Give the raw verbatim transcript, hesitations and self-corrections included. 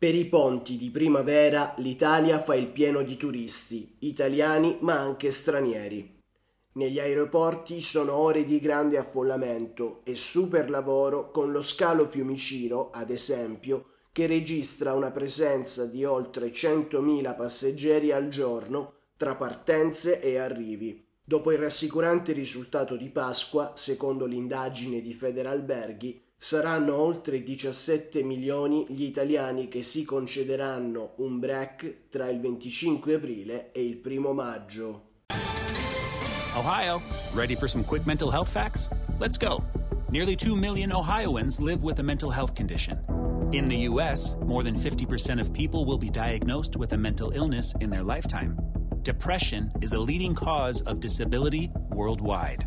Per i ponti di primavera l'Italia fa il pieno di turisti, italiani ma anche stranieri. Negli aeroporti sono ore di grande affollamento e super lavoro con lo scalo Fiumicino, ad esempio, che registra una presenza di oltre centomila passeggeri al giorno tra partenze e arrivi. Dopo il rassicurante risultato di Pasqua, secondo l'indagine di Federalberghi, saranno oltre diciassette milioni gli italiani che si concederanno un break tra il venticinque aprile e il primo maggio. Ohio, ready for some quick mental health facts? Let's go. Nearly two million Ohioans live with a mental health condition. In the U S, more than fifty percent of people will be diagnosed with a mental illness in their lifetime. Depression is a leading cause of disability worldwide.